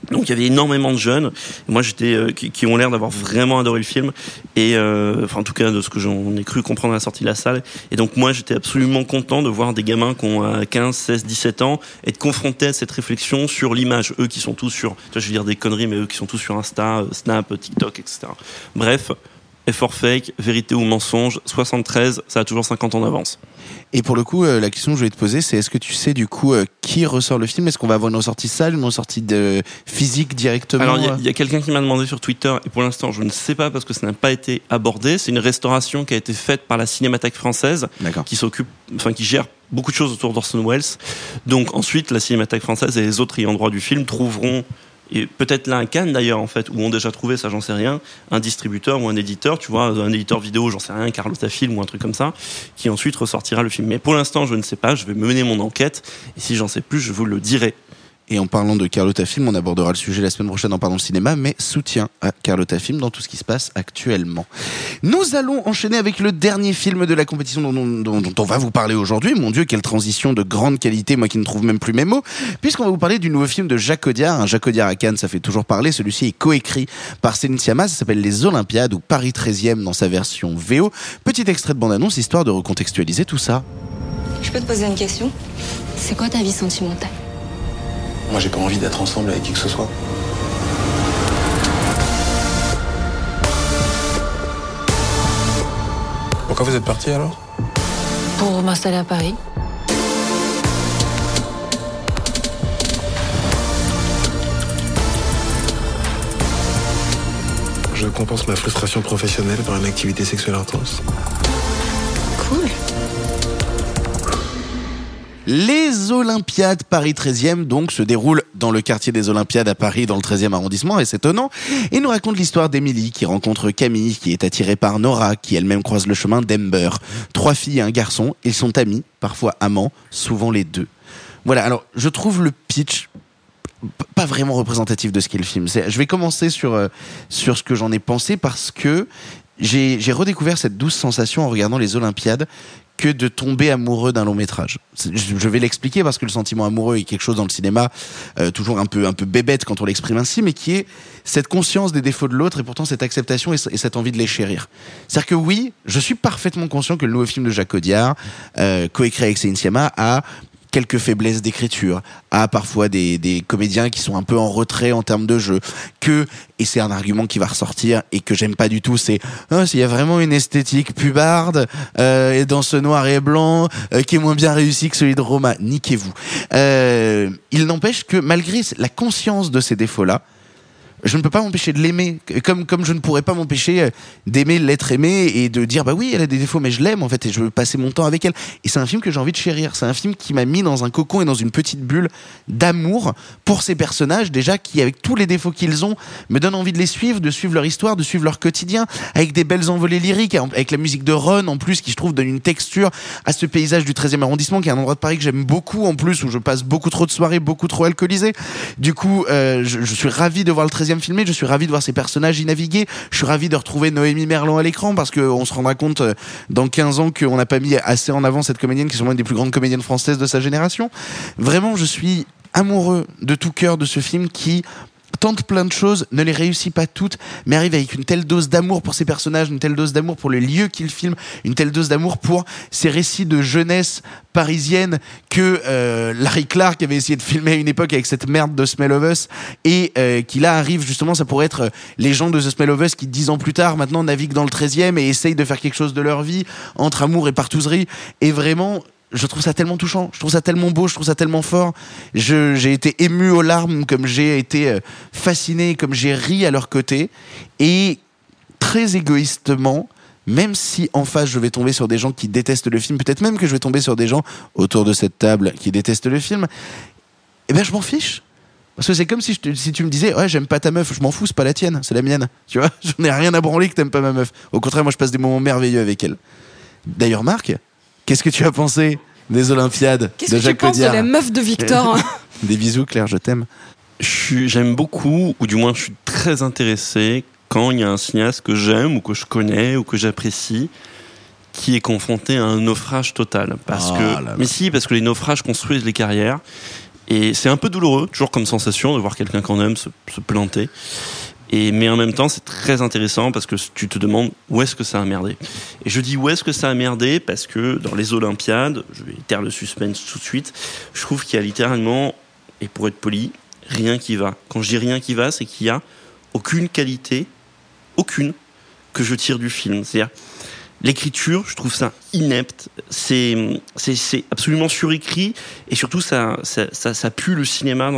Donc il y avait énormément de jeunes, moi qui ont l'air d'avoir vraiment adoré le film, et en tout cas de ce que j'en ai cru comprendre à la sortie de la salle. Et donc moi j'étais absolument content de voir des gamins qui ont 15, 16, 17 ans être confrontés à cette réflexion sur l'image, eux qui sont tous sur, je vais dire des conneries, mais eux qui sont tous sur Insta, Snap, TikTok, etc. Bref, F for Fake, vérité ou mensonge, 73, ça a toujours 50 ans d'avance. Et pour le coup, la question que je vais te poser, c'est est-ce que tu sais du coup qui ressort le film ? Est-ce qu'on va avoir une ressortie salle, une ressortie physique directement ? Alors il y a quelqu'un qui m'a demandé sur Twitter, et pour l'instant je ne sais pas parce que ça n'a pas été abordé. C'est une restauration qui a été faite par la Cinémathèque française, qui gère beaucoup de choses autour d'Orson Welles. Donc ensuite, la Cinémathèque française et les autres ayant droit du film trouveront, et peut-être là à Cannes d'ailleurs en fait, où ont déjà trouvé, ça j'en sais rien, un distributeur ou un éditeur, tu vois, un éditeur vidéo, j'en sais rien, Carlotta Films ou un truc comme ça, qui ensuite ressortira le film. Mais pour l'instant je ne sais pas, je vais mener mon enquête, et si j'en sais plus je vous le dirai. Et en parlant de Carlotta Films, on abordera le sujet la semaine prochaine en parlant de cinéma, mais soutien à Carlotta Films dans tout ce qui se passe actuellement. Nous allons enchaîner avec le dernier film de la compétition dont on va vous parler aujourd'hui. Mon Dieu, quelle transition de grande qualité, moi qui ne trouve même plus mes mots, puisqu'on va vous parler du nouveau film de Jacques Audiard. Jacques Audiard à Cannes, ça fait toujours parler. Celui-ci est coécrit par Céline Sciamma, ça s'appelle Les Olympiades ou Paris 13e dans sa version VO. Petit extrait de bande-annonce, histoire de recontextualiser tout ça. Je peux te poser une question ? C'est quoi ta vie sentimentale ? Moi, j'ai pas envie d'être ensemble avec qui que ce soit. Pourquoi vous êtes parti alors ? Pour m'installer à Paris. Je compense ma frustration professionnelle par une activité sexuelle intense. Cool. Les Olympiades Paris 13e donc se déroulent dans le quartier des Olympiades à Paris, dans le 13e arrondissement, et c'est étonnant. Et nous raconte l'histoire d'Émilie, qui rencontre Camille, qui est attirée par Nora, qui elle-même croise le chemin d'Ember. 3 filles et un garçon, ils sont amis, parfois amants, souvent les deux. Voilà, alors je trouve le pitch pas vraiment représentatif de ce qu'est le film. Je vais commencer sur ce que j'en ai pensé, parce que j'ai redécouvert cette douce sensation en regardant les Olympiades que de tomber amoureux d'un long métrage. Je vais l'expliquer, parce que le sentiment amoureux est quelque chose dans le cinéma toujours un peu bébête quand on l'exprime ainsi, mais qui est cette conscience des défauts de l'autre et pourtant cette acceptation et cette envie de les chérir. C'est-à-dire que oui, je suis parfaitement conscient que le nouveau film de Jacques Audiard, coécrit avec Céline Sciamma, a quelques faiblesses d'écriture, à parfois des comédiens qui sont un peu en retrait en termes de jeu, et c'est un argument qui va ressortir et que j'aime pas du tout, c'est s'il y a vraiment une esthétique pubarde et dans ce noir et blanc qui est moins bien réussi que celui de Roma, niquez-vous. Il n'empêche que malgré la conscience de ces défauts-là, je ne peux pas m'empêcher de l'aimer, comme je ne pourrais pas m'empêcher d'aimer l'être aimé et de dire bah oui, elle a des défauts mais je l'aime en fait et je veux passer mon temps avec elle. Et c'est un film que j'ai envie de chérir, c'est un film qui m'a mis dans un cocon et dans une petite bulle d'amour pour ces personnages déjà qui, avec tous les défauts qu'ils ont, me donnent envie de les suivre, de suivre leur histoire, de suivre leur quotidien, avec des belles envolées lyriques, avec la musique de Ron en plus qui, je trouve, donne une texture à ce paysage du 13e arrondissement qui est un endroit de Paris que j'aime beaucoup, en plus où je passe beaucoup trop de soirées, beaucoup trop alcoolisées. Du coup, je suis ravi de voir le 13e filmé, je suis ravi de voir ces personnages y naviguer, je suis ravi de retrouver Noémie Merlant à l'écran, parce qu'on se rendra compte dans 15 ans qu'on n'a pas mis assez en avant cette comédienne qui est sûrement une des plus grandes comédiennes françaises de sa génération. Vraiment, je suis amoureux de tout cœur de ce film qui tente plein de choses, ne les réussit pas toutes, mais arrive avec une telle dose d'amour pour ses personnages, une telle dose d'amour pour le lieu qu'il filme, une telle dose d'amour pour ces récits de jeunesse parisienne que Larry Clark avait essayé de filmer à une époque avec cette merde de The Smell of Us, et qui là arrive justement, ça pourrait être les gens de The Smell of Us qui 10 ans plus tard maintenant naviguent dans le 13e et essayent de faire quelque chose de leur vie entre amour et partouzerie. Et vraiment, je trouve ça tellement touchant, je trouve ça tellement beau, je trouve ça tellement fort. J'ai été ému aux larmes, comme j'ai été fasciné, comme j'ai ri à leur côté. Et très égoïstement, même si en face je vais tomber sur des gens qui détestent le film, peut-être même que je vais tomber sur des gens autour de cette table qui détestent le film, eh ben je m'en fiche. Parce que c'est comme si tu me disais ouais, j'aime pas ta meuf, je m'en fous, c'est pas la tienne, c'est la mienne. Tu vois, j'en ai rien à branler que t'aimes pas ma meuf. Au contraire, moi je passe des moments merveilleux avec elle. D'ailleurs, Marc, qu'est-ce que tu as pensé des Olympiades de Jacques Audiard? Qu'est-ce que tu penses de la meuf de Victor? Des bisous, Claire, je t'aime. J'aime beaucoup, ou du moins je suis très intéressé quand il y a un cinéaste que j'aime ou que je connais ou que j'apprécie qui est confronté à un naufrage total. Parce que les naufrages construisent les carrières. Et c'est un peu douloureux, toujours comme sensation, de voir quelqu'un qu'on aime se planter. Mais en même temps, c'est très intéressant parce que tu te demandes où est-ce que ça a merdé. Et je dis où est-ce que ça a merdé parce que dans les Olympiades, je vais taire le suspense tout de suite, je trouve qu'il y a littéralement, et pour être poli, rien qui va. Quand je dis rien qui va, c'est qu'il y a aucune qualité, aucune, que je tire du film. C'est-à-dire, l'écriture, je trouve ça inepte, c'est absolument surécrit, et surtout, ça pue le cinéma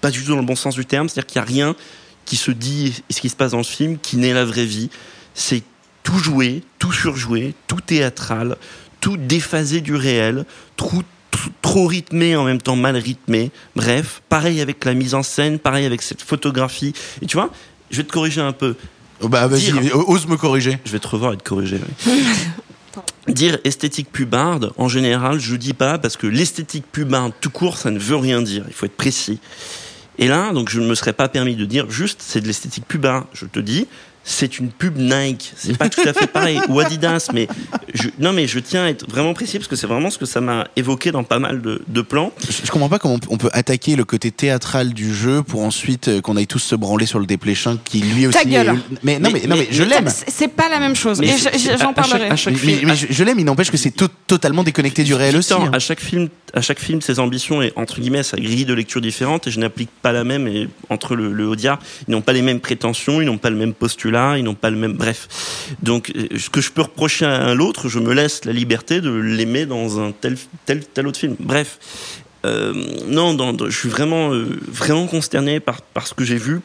pas du tout dans le bon sens du terme, c'est-à-dire qu'il n'y a rien qui se dit et ce qui se passe dans le film qui n'est la vraie vie. C'est tout joué, tout surjoué, tout théâtral, tout déphasé du réel, trop rythmé, en même temps mal rythmé. Bref, pareil avec la mise en scène, pareil avec cette photographie. Et tu vois, je vais te corriger un peu. Bah vas-y, ose me corriger. Je vais te revoir et te corriger. Oui. Dire esthétique pubarde, en général, je dis pas, parce que l'esthétique pubarde tout court, ça ne veut rien dire. Il faut être précis. Et là, donc, je ne me serais pas permis de dire juste, c'est de l'esthétique pub. Je te dis, c'est une pub Nike. C'est pas tout à fait pareil. Ou Adidas. Mais je tiens à être vraiment précis parce que c'est vraiment ce que ça m'a évoqué dans pas mal de plans. Je comprends pas comment on peut attaquer le côté théâtral du jeu pour ensuite qu'on aille tous se branler sur le dépléchin qui lui aussi. Ta gueule. Mais je l'aime. C'est pas la même chose. J'en parlerai. Je l'aime. Il n'empêche que c'est totalement déconnecté du réel aussi. À chaque film, ses ambitions et entre guillemets sa grille de lecture différente. Et je n'applique pas la même. Et entre le Audiard, ils n'ont pas les mêmes prétentions, ils n'ont pas le même postulat. Là, ils n'ont pas le même. Bref. Donc, ce que je peux reprocher à l'autre, je me laisse la liberté de l'aimer dans un tel autre film. Bref. Je suis vraiment, vraiment consterné par ce que j'ai vu,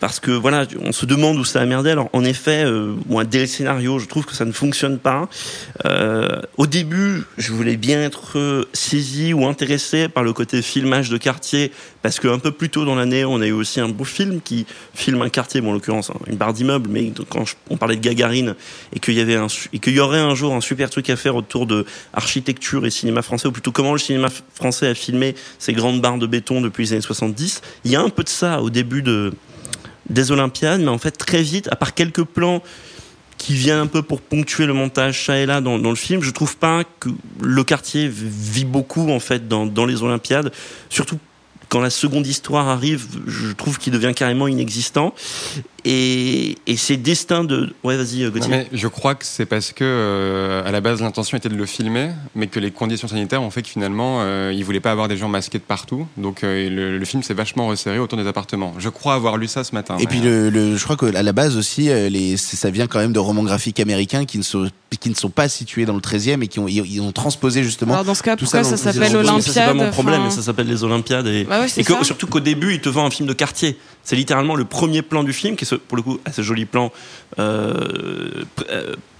parce que voilà, on se demande où ça a merdé. Alors en effet, moi, dès le scénario, je trouve que ça ne fonctionne pas. Au début, je voulais bien être saisi ou intéressé par le côté filmage de quartier, parce qu'un peu plus tôt dans l'année, on a eu aussi un beau film qui filme un quartier, bon, en l'occurrence, hein, une barre d'immeuble, mais quand on parlait de Gagarine et qu'il y aurait un jour un super truc à faire autour de architecture et cinéma français, ou plutôt comment le cinéma français a filmé ces grandes barres de béton depuis les années 70. Il y a un peu de ça au début des Olympiades, mais en fait très vite, à part quelques plans qui viennent un peu pour ponctuer le montage ça et là dans le film, je trouve pas que le quartier vit beaucoup en fait dans les Olympiades, surtout quand la seconde histoire arrive, je trouve qu'il devient carrément inexistant. Et c'est destin de... Ouais, vas-y, Gauthier. Non, je crois que c'est parce que, à la base, l'intention était de le filmer, mais que les conditions sanitaires ont fait que finalement, ils ne voulaient pas avoir des gens masqués de partout. Donc, le film s'est vachement resserré autour des appartements. Je crois avoir lu ça ce matin. Et puis, je crois qu'à la base aussi, ça vient quand même de romans graphiques américains qui ne sont pas situés dans le 13e et qui ont transposé justement... Alors, dans ce cas, pourquoi ça s'appelle Olympiade? Ça, c'est pas mon problème, mais ça s'appelle les Olympiades. Surtout qu'au début, ils te vendent un film de quartier. C'est littéralement le premier plan du film, qui est pour le coup assez joli plan, pas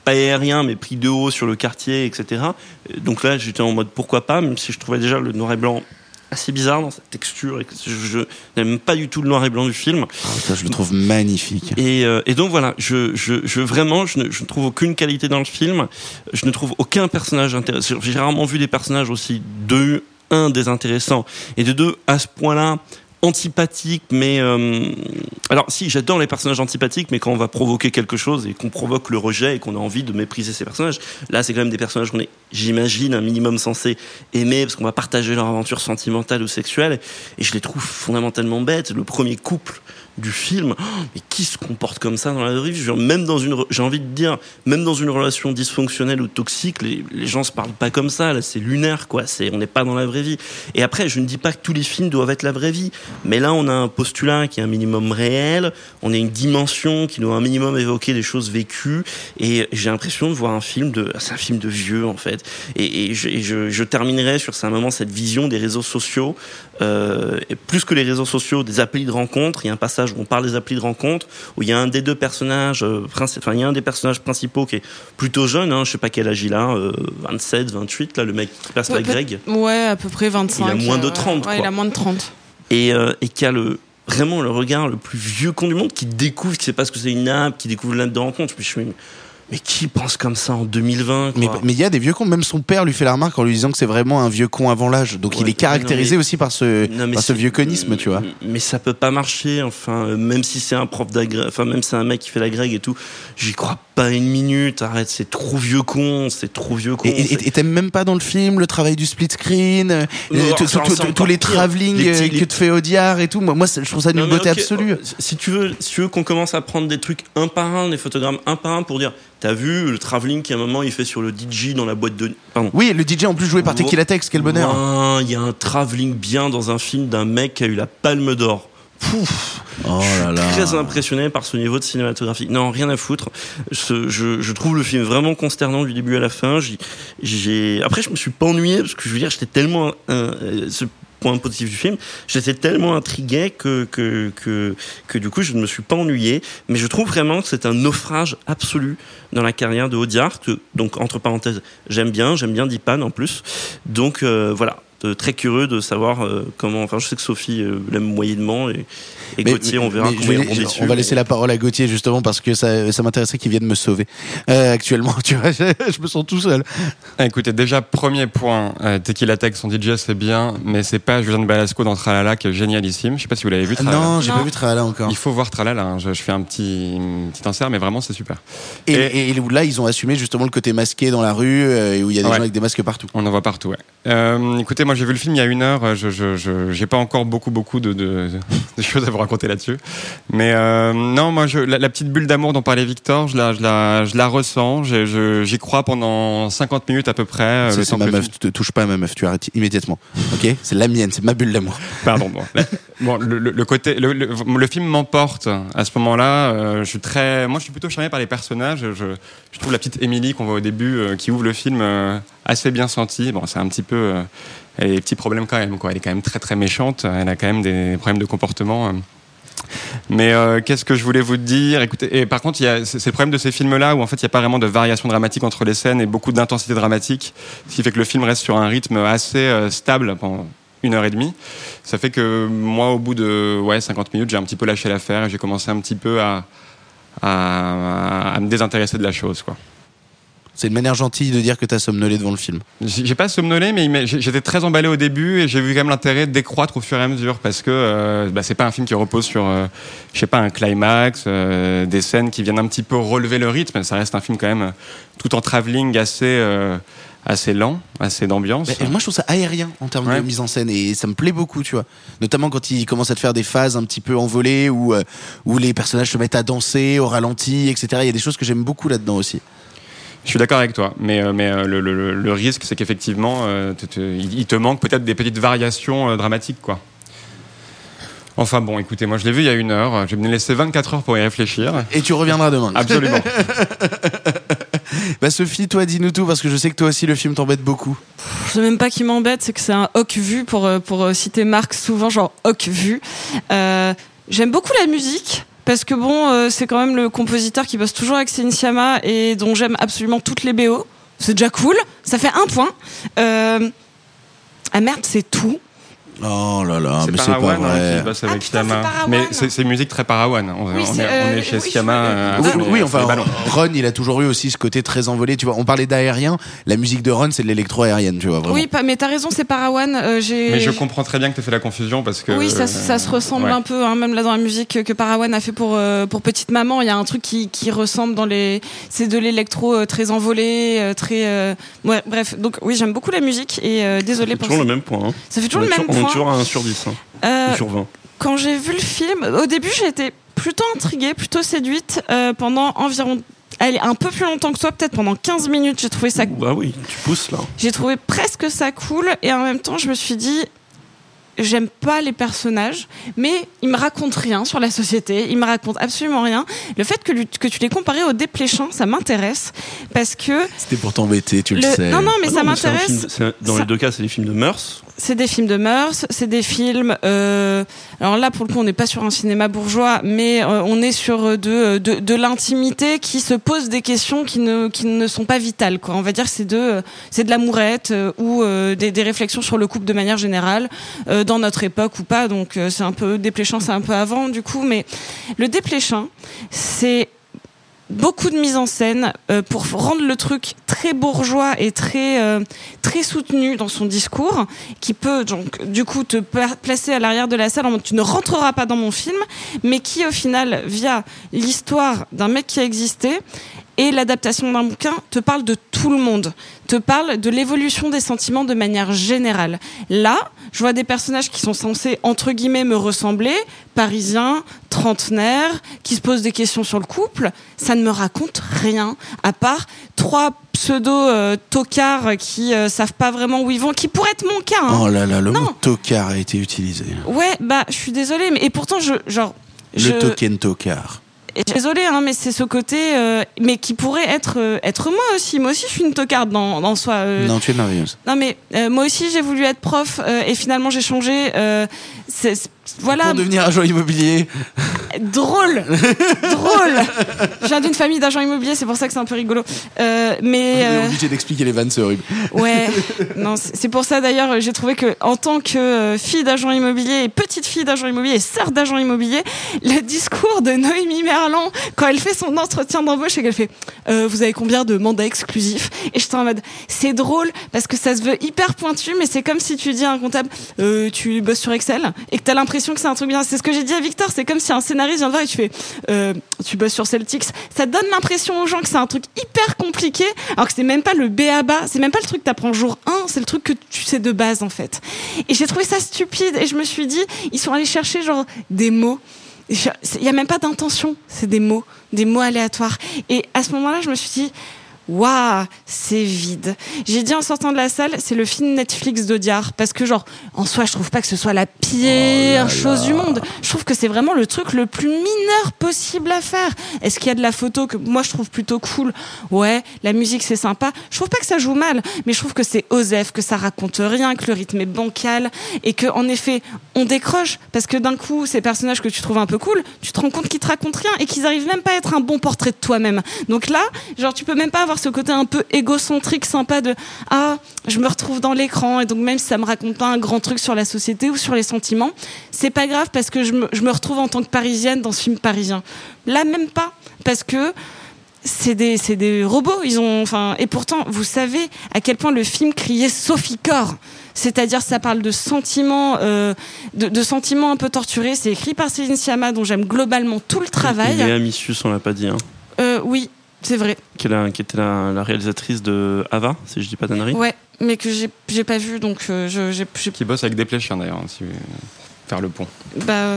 aérien, mais pris de haut sur le quartier, etc. Donc là, j'étais en mode pourquoi pas, même si je trouvais déjà le noir et blanc assez bizarre dans sa texture, et que je n'aime pas du tout le noir et blanc du film. Oh, ça, je le trouve magnifique. Et donc voilà, je ne trouve aucune qualité dans le film, je ne trouve aucun personnage intéressant. J'ai rarement vu des personnages aussi, de un, désintéressants, et de deux, à ce point-là, antipathique, mais alors si, j'adore les personnages antipathiques, mais quand on va provoquer quelque chose et qu'on provoque le rejet et qu'on a envie de mépriser ces personnages, là c'est quand même des personnages qu'on est, j'imagine, un minimum censé aimer parce qu'on va partager leur aventure sentimentale ou sexuelle, et je les trouve fondamentalement bêtes. Le premier couple du film, mais qui se comporte comme ça dans la vraie vie? J'ai envie de dire, même dans une relation dysfonctionnelle ou toxique, les gens se parlent pas comme ça. Là, c'est lunaire, quoi. On n'est pas dans la vraie vie. Et après, je ne dis pas que tous les films doivent être la vraie vie, mais là, on a un postulat qui est un minimum réel. On a une dimension qui doit un minimum évoquer des choses vécues. Et j'ai l'impression de voir c'est un film de vieux, en fait. Et je terminerai sur à un moment cette vision des réseaux sociaux, et plus que les réseaux sociaux, des applis de rencontre. Il y a un passage où on parle des applis de rencontre, où il y a un des deux personnages, il y a un des personnages principaux qui est plutôt jeune, hein, je sais pas quel âge il a, 27, 28, là, le mec qui passe la Greg. Ouais, à peu près 25. Il a moins de 30. Ouais, il a moins de 30. Et qui a vraiment le regard le plus vieux con du monde, qui découvre, qui sait pas ce que c'est une app, qui découvre l'app de rencontre. Puis je suis... Mais qui pense comme ça en 2020, quoi. Mais il y a des vieux cons. Même son père lui fait la remarque en lui disant que c'est vraiment un vieux con avant l'âge. Donc ouais, il est caractérisé aussi par ce vieux conisme, tu vois. Mais ça peut pas marcher. Enfin, même si c'est un prof d'agrégation, enfin même si c'est un mec qui fait la grègue et tout, j'y crois pas une minute. Arrête, c'est trop vieux con, Et t'aimes même pas dans le film le travail du split screen, tous les travelling que te fait Audiard et tout. Moi, je trouve ça d'une beauté absolue. Si tu veux qu'on commence à prendre des trucs un par un, des photogrammes un par un pour dire. T'as vu le travelling qui à un moment il fait sur le DJ dans la boîte de... Pardon. Oui, le DJ en plus joué par Tequila Tex, quel bonheur. Il y a un travelling bien dans un film d'un mec qui a eu la Palme d'Or. Pouf, oh là là. Je suis très impressionné par ce niveau de cinématographie. Non, rien à foutre. Je trouve le film vraiment consternant du début à la fin. Après, je me suis pas ennuyé parce que je veux dire, j'étais tellement... ce point positif du film, j'étais tellement intrigué que du coup je ne me suis pas ennuyé, mais je trouve vraiment que c'est un naufrage absolu dans la carrière de Audiard, que, donc entre parenthèses, j'aime bien Dipan en plus, donc voilà. Très curieux de savoir comment. Enfin, je sais que Sophie l'aime moyennement et Gauthier, on verra comment il répond dessus. On va laisser la parole à Gauthier justement parce que ça m'intéressait qu'il vienne me sauver. Actuellement, tu vois, je me sens tout seul. Écoutez, déjà, premier point, Tequila Tex, son DJ, c'est bien, mais c'est pas Josiane Balasco dans Tralala qui est génialissime. Je sais pas si vous l'avez vu, Tralala. Non, j'ai pas vu Tralala encore. Il faut voir Tralala, hein. Je fais un petit insert, mais vraiment, c'est super. Et là, ils ont assumé justement le côté masqué dans la rue et où il y a des gens avec des masques partout. On en voit partout, ouais. Écoutez, moi j'ai vu le film il y a une heure, j'ai pas encore beaucoup de choses à vous raconter là-dessus, mais non, moi la petite bulle d'amour dont parlait Victor, je la ressens, j'y crois pendant 50 minutes à peu près. C'est ma meuf, tu te touches pas à ma meuf, tu arrêtes immédiatement, ok? C'est la mienne, c'est ma bulle d'amour. Pardon, le film m'emporte à ce moment-là, moi je suis plutôt charmé par les personnages, je trouve la petite Émilie qu'on voit au début qui ouvre le film assez bien sentie. Bon, c'est un petit peu... elle a des petits problèmes quand même, quoi. Elle est quand même très très méchante. Elle a quand même des problèmes de comportement... Mais qu'est-ce que je voulais vous dire ? Écoutez, et par contre, il y a c'est le problème de ces films-là où en fait il n'y a pas vraiment de variation dramatique entre les scènes et beaucoup d'intensité dramatique, ce qui fait que le film reste sur un rythme assez stable pendant 1h30. Ça fait que moi, au bout de 50 minutes, j'ai un petit peu lâché l'affaire et j'ai commencé un petit peu à me désintéresser de la chose, quoi. C'est une manière gentille de dire que t'as somnolé devant le film. J'ai pas somnolé, mais j'étais très emballé au début et j'ai vu quand même l'intérêt décroître au fur et à mesure parce que c'est pas un film qui repose sur, un climax, des scènes qui viennent un petit peu relever le rythme. Ça reste un film quand même tout en travelling assez lent, assez d'ambiance. Bah, moi, je trouve ça aérien en termes de mise en scène et ça me plaît beaucoup, tu vois. Notamment quand il commence à te faire des phases un petit peu envolées où les personnages se mettent à danser au ralenti, etc. Il y a des choses que j'aime beaucoup là-dedans aussi. Je suis d'accord avec toi, mais le risque, c'est qu'effectivement, il te manque peut-être des petites variations dramatiques, quoi. Enfin bon, écoutez, moi je l'ai vu il y a 1h, je vais me laisser 24 heures pour y réfléchir. Et tu reviendras demain. Absolument. Bah Sophie, toi, dis-nous tout, parce que je sais que toi aussi, le film t'embête beaucoup. Je sais même pas qui m'embête, c'est que c'est un hoc-vu, pour citer Marc, souvent, genre hoc-vu. J'aime beaucoup la musique. Parce que c'est quand même le compositeur qui bosse toujours avec Céline Sciamma et dont j'aime absolument toutes les BO. C'est déjà cool, ça fait 1 point. Ah merde, c'est tout. Oh là là, mais c'est pas vrai. Ah putain, c'est mais c'est musique très Para One. On est chez Sciamma. Oui, enfin, Ron, il a toujours eu aussi ce côté très envolé. Tu vois, on parlait d'aérien. La musique de Ron, c'est de l'électro-aérienne, tu vois. Vraiment. Oui, mais t'as raison, c'est Para One. Mais je comprends très bien que t'aies fait la confusion parce que. Oui, ça se ressemble un peu, hein, même là dans la musique que Para One a fait pour Petite Maman. Il y a un truc qui ressemble dans les. C'est de l'électro très envolé, très. Ouais, bref, donc oui, j'aime beaucoup la musique et désolé pour ça. C'est toujours le même point. Ça fait toujours le même point. Toujours à 1 sur 10 ou sur 20. Quand j'ai vu le film, au début j'étais plutôt intriguée, plutôt séduite pendant environ un peu plus longtemps que toi, peut-être pendant 15 minutes j'ai trouvé ça cool. Bah oui, tu pousses là. J'ai trouvé presque ça cool et en même temps je me suis dit j'aime pas les personnages mais ils me racontent rien sur la société, ils me racontent absolument rien. Le fait que tu les comparais aux Dépléchants, ça m'intéresse parce que... C'était pour t'embêter, tu le sais. Non, mais ça m'intéresse. Dans les deux cas, c'est des films de mœurs. C'est des films de mœurs, c'est des films... alors là, pour le coup, on n'est pas sur un cinéma bourgeois, mais on est sur de l'intimité qui se pose des questions qui ne sont pas vitales, quoi. On va dire que c'est de l'amourette ou des réflexions sur le couple de manière générale, dans notre époque ou pas. Donc c'est un peu Dépléchant, c'est un peu avant, du coup. Mais le Dépléchant, c'est... beaucoup de mise en scène pour rendre le truc très bourgeois et très soutenu dans son discours, qui peut donc du coup te placer à l'arrière de la salle en mode tu ne rentreras pas dans mon film, mais qui au final, via l'histoire d'un mec qui a existé et l'adaptation d'un bouquin, te parle de tout le monde, te parle de l'évolution des sentiments de manière générale. Là, je vois des personnages qui sont censés, entre guillemets, me ressembler, parisiens, trentenaires, qui se posent des questions sur le couple. Ça ne me raconte rien, à part 3 pseudo-tocards qui savent pas vraiment où ils vont, qui pourraient être mon cas. Hein. Oh là là, le mot tocard a été utilisé. Ouais, bah, je suis désolée, mais et pourtant, Le token tocard. Désolée, hein, mais c'est ce côté, mais qui pourrait être moi aussi. Moi aussi, je suis une tocarde dans soi. Non, tu es merveilleuse. Non, mais moi aussi, j'ai voulu être prof et finalement, j'ai changé. Voilà. Pour devenir agent immobilier. Drôle. Je viens d'une famille d'agents immobiliers, c'est pour ça que c'est un peu rigolo. On est obligé d'expliquer les vannes, c'est horrible. Ouais. Non, c'est pour ça d'ailleurs, j'ai trouvé que en tant que fille d'agent immobilier, petite fille d'agent immobilier, sœur d'agent immobilier, le discours de Noémie Merlant quand elle fait son entretien d'embauche et qu'elle fait vous avez combien de mandats exclusifs ? Et j'étais en mode c'est drôle parce que ça se veut hyper pointu, mais c'est comme si tu dis à un comptable tu bosses sur Excel et que t'as l'impression que c'est un truc bien. C'est ce que j'ai dit à Victor, c'est comme si un scénariste vient de voir et tu fais tu bosses sur Celtics. Ça donne l'impression aux gens que c'est un truc hyper compliqué, alors que c'est même pas le b.a.-ba, c'est même pas le truc que t'apprends jour 1, c'est le truc que tu sais de base en fait. Et j'ai trouvé ça stupide et je me suis dit, ils sont allés chercher genre des mots. Il n'y a même pas d'intention, c'est des mots aléatoires. Et à ce moment-là, je me suis dit, waouh, c'est vide. J'ai dit en sortant de la salle, c'est le film Netflix d'Audiard, parce que genre, en soi, je trouve pas que ce soit la pire chose du monde. Je trouve que c'est vraiment le truc le plus mineur possible à faire. Est-ce qu'il y a de la photo que moi je trouve plutôt cool? Ouais, la musique c'est sympa. Je trouve pas que ça joue mal, mais je trouve que c'est osef, que ça raconte rien, que le rythme est bancal et que en effet, on décroche parce que d'un coup, ces personnages que tu trouves un peu cool, tu te rends compte qu'ils te racontent rien et qu'ils arrivent même pas à être un bon portrait de toi-même. Donc là, genre tu peux même pas avoir ce côté un peu égocentrique sympa de ah, je me retrouve dans l'écran et donc même si ça me raconte pas un grand truc sur la société ou sur les sentiments, c'est pas grave parce que je me retrouve en tant que parisienne dans ce film parisien. Là même pas, parce que c'est des robots, ils ont enfin, et pourtant vous savez à quel point le film criait Sophie Corps. C'est-à-dire ça parle de sentiments de sentiments un peu torturés, c'est écrit par Céline Sciamma dont j'aime globalement tout le travail. Et Léa Missus, on l'a pas dit hein. Oui. C'est vrai. Qui était la réalisatrice de Ava, si je dis pas d'annerie. Ouais, mais que j'ai pas vu, donc qui bosse avec Desplechin d'ailleurs, hein, si pour faire le pont. Bah,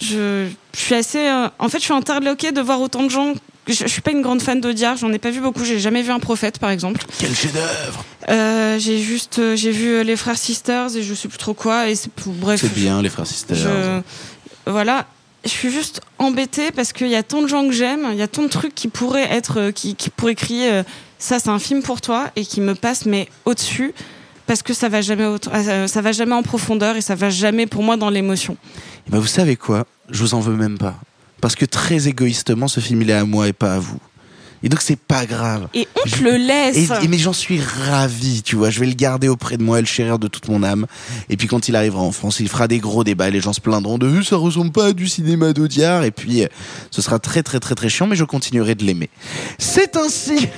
je suis assez. En fait, je suis interloquée de voir autant de gens. Je suis pas une grande fan d'Audiard, j'en ai pas vu beaucoup, j'ai jamais vu Un Prophète par exemple. Quel chef-d'œuvre. J'ai vu Les Frères Sisters et je sais plus trop quoi et bref. C'est bien Les Frères Sisters. Voilà. Je suis juste embêtée parce qu'il y a tant de gens que j'aime, il y a tant de trucs qui pourraient être, qui pourraient crier ça c'est un film pour toi et qui me passent mais au-dessus parce que ça va jamais en profondeur et ça va jamais pour moi dans l'émotion. Et ben vous savez quoi, je vous en veux même pas parce que très égoïstement ce film il est à moi et pas à vous. Et donc c'est pas grave. Et on te le laisse. Mais j'en suis ravi, tu vois. Je vais le garder auprès de moi, le chérir de toute mon âme. Et puis quand il arrivera en France, il fera des gros débats. Les gens se plaindront de ça ressemble pas à du cinéma d'Audiard. Et puis ce sera très très très très chiant, mais je continuerai de l'aimer. C'est ainsi.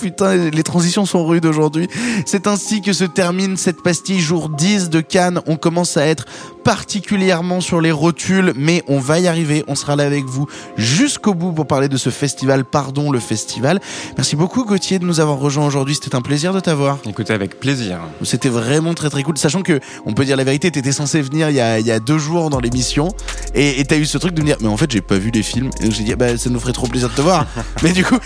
Putain, les transitions sont rudes aujourd'hui. C'est ainsi que se termine cette pastille jour 10 de Cannes. On commence à être particulièrement sur les rotules, mais on va y arriver. On sera là avec vous jusqu'au bout pour parler de ce festival. Pardon, le festival. Merci beaucoup Gauthier de nous avoir rejoints aujourd'hui, c'était un plaisir de t'avoir. Écoutez, avec plaisir. C'était vraiment très très cool, sachant que, on peut dire la vérité, t'étais censé venir il y a 2 jours dans l'émission et t'as eu ce truc de me dire mais en fait j'ai pas vu les films, et donc j'ai dit bah ça nous ferait trop plaisir de te voir, mais du coup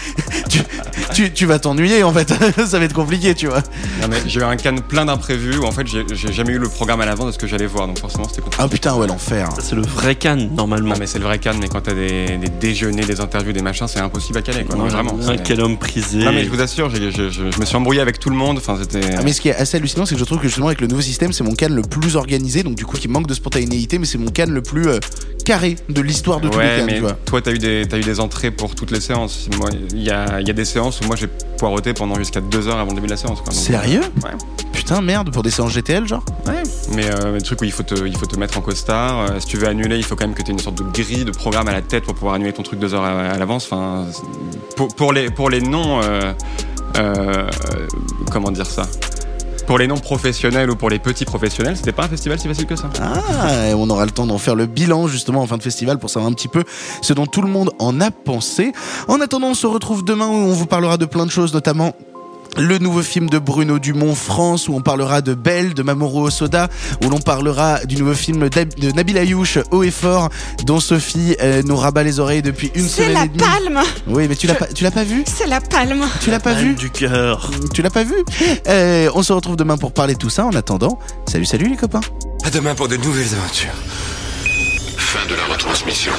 tu vas t'ennuyer en fait, ça va être compliqué tu vois. Non mais j'ai eu un Cannes plein d'imprévus où en fait j'ai jamais eu le programme à l'avant de ce que j'allais voir, donc forcément c'était compliqué. Ah putain ouais l'enfer. Ça, c'est le vrai Cannes normalement. Ah mais c'est le vrai Cannes, mais quand t'as des déjeuners, des interviews, des machins, c'est impossible à caler quoi. Ouais. Vraiment, quel homme prisé. Non mais je vous assure, je me suis embrouillé avec tout le monde. Enfin, c'était... Ah mais ce qui est assez hallucinant, c'est que je trouve que justement avec le nouveau système, c'est mon Cannes le plus organisé, donc du coup qui manque de spontanéité, mais c'est mon Cannes le plus carré de l'histoire de tous les Cannes. Tu vois. Toi, t'as eu des entrées pour toutes les séances. Moi, il y a des séances où moi j'ai poireauté pendant jusqu'à 2 heures avant le début de la séance. Quoi. Donc, sérieux ? Ouais. Putain merde, pour des séances GTL genre ? Ouais. Mais le truc où il faut te mettre en costard. Si tu veux annuler, il faut quand même que t'aies une sorte de grille de programme à la tête pour pouvoir annuler ton truc 2 heures à l'avance. Enfin. Pour les non comment dire ça, pour les non professionnels ou pour les petits professionnels, c'était pas un festival si facile que ça. Ah, et on aura le temps d'en faire le bilan justement en fin de festival pour savoir un petit peu ce dont tout le monde en a pensé. En attendant, on se retrouve demain où on vous parlera de plein de choses, notamment le nouveau film de Bruno Dumont, France, où on parlera de Belle, de Mamoru Hosoda, où l'on parlera du nouveau film de Nabil Ayouch, Haut et Fort, dont Sophie nous rabat les oreilles depuis une semaine et demie. C'est La Palme. Oui, mais tu l'as pas vu. C'est La Palme. Tu l'as pas vu du cœur. Tu l'as pas vu. On se retrouve demain pour parler de tout ça. En attendant, salut les copains. À demain pour de nouvelles aventures. Fin de la retransmission.